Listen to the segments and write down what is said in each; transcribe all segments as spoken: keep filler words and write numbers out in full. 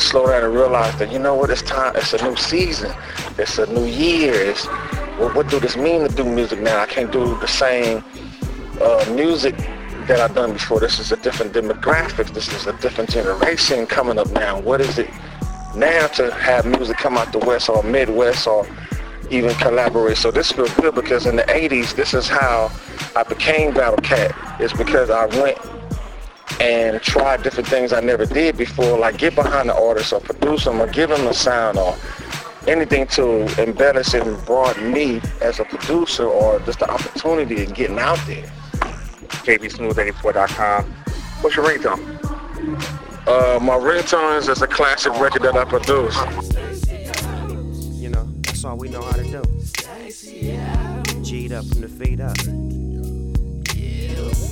to slow down and realize that, you know what, it's time, it's a new season, it's a new year, it's, what, what do this mean to do music now? I can't do the same uh, music that I've done before. This is a different demographic, this is a different generation coming up now. What is it now to have music come out the West or Midwest or even collaborate? So this feels good because in the eighties, this is how I became Battle Cat. It's because I went and try different things I never did before, like get behind the artist or produce them or give them a sound or anything to embellish and broaden me as a producer, or just the opportunity of getting out there. K B Smooth eighty-four dot com. What's your ringtone? Uh, my ringtone is just a classic record that I produce. You know, that's all we know how to do. G'd up from the feet up.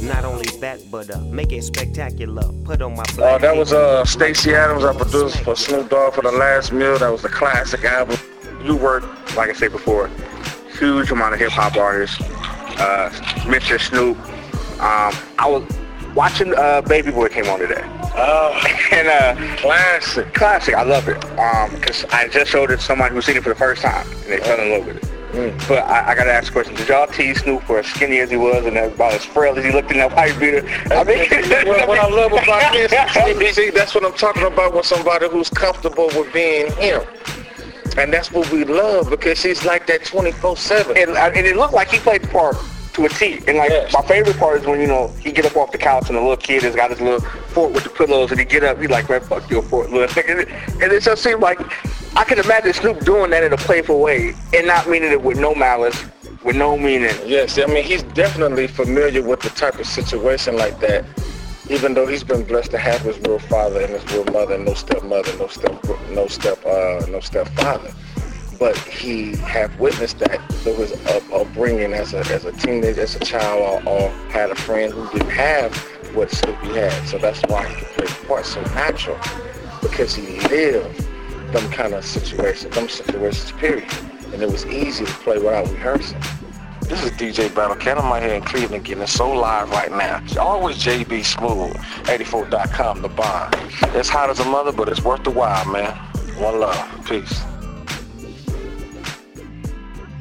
Not only that, but uh, make it spectacular. Put on my black. Uh, that was uh, Stacey Adams. I produced for Snoop Dogg for the Last Meal. That was the classic album. You work, like I said before, huge amount of hip hop artists. Uh, Mister Snoop. Um, I was watching uh, Baby Boy came on today. Oh, and uh, classic, classic. I love it. Um, cause I just showed it to somebody who's seen it for the first time, and they fell in love with it. Mm. But I, I gotta ask a question. Did y'all tease Snoop for as skinny as he was and about as frail as he looked in that white beater? I mean, well, what I love about this, see, that's what I'm talking about with somebody who's comfortable with being him. And that's what we love, because she's like that twenty-four seven. And, and it looked like he played the part to a T. And like, yes. My favorite part is when, you know, he get up off the couch and the little kid has got his little fort with the pillows and he get up, he like, man, fuck your fort, little nigga. And it just seemed like, I can imagine Snoop doing that in a playful way and not meaning it with no malice, with no meaning. Yes, I mean, he's definitely familiar with the type of situation like that, even though he's been blessed to have his real father and his real mother, and no stepmother, no step, no step, uh, no stepfather. But he have witnessed that through his upbringing as a as a teenager, as a child, or, or had a friend who didn't have what Snoopy had. So that's why he could play the part so natural, because he lived them kind of situations, them situations, period. And it was easy to play without rehearsing. This is D J Battle Cat. I'm out here in Cleveland getting it so live right now. It's always J B Smooth eighty-four dot com, the bond. It's hot as a mother, but it's worth the while, man. One love. Peace.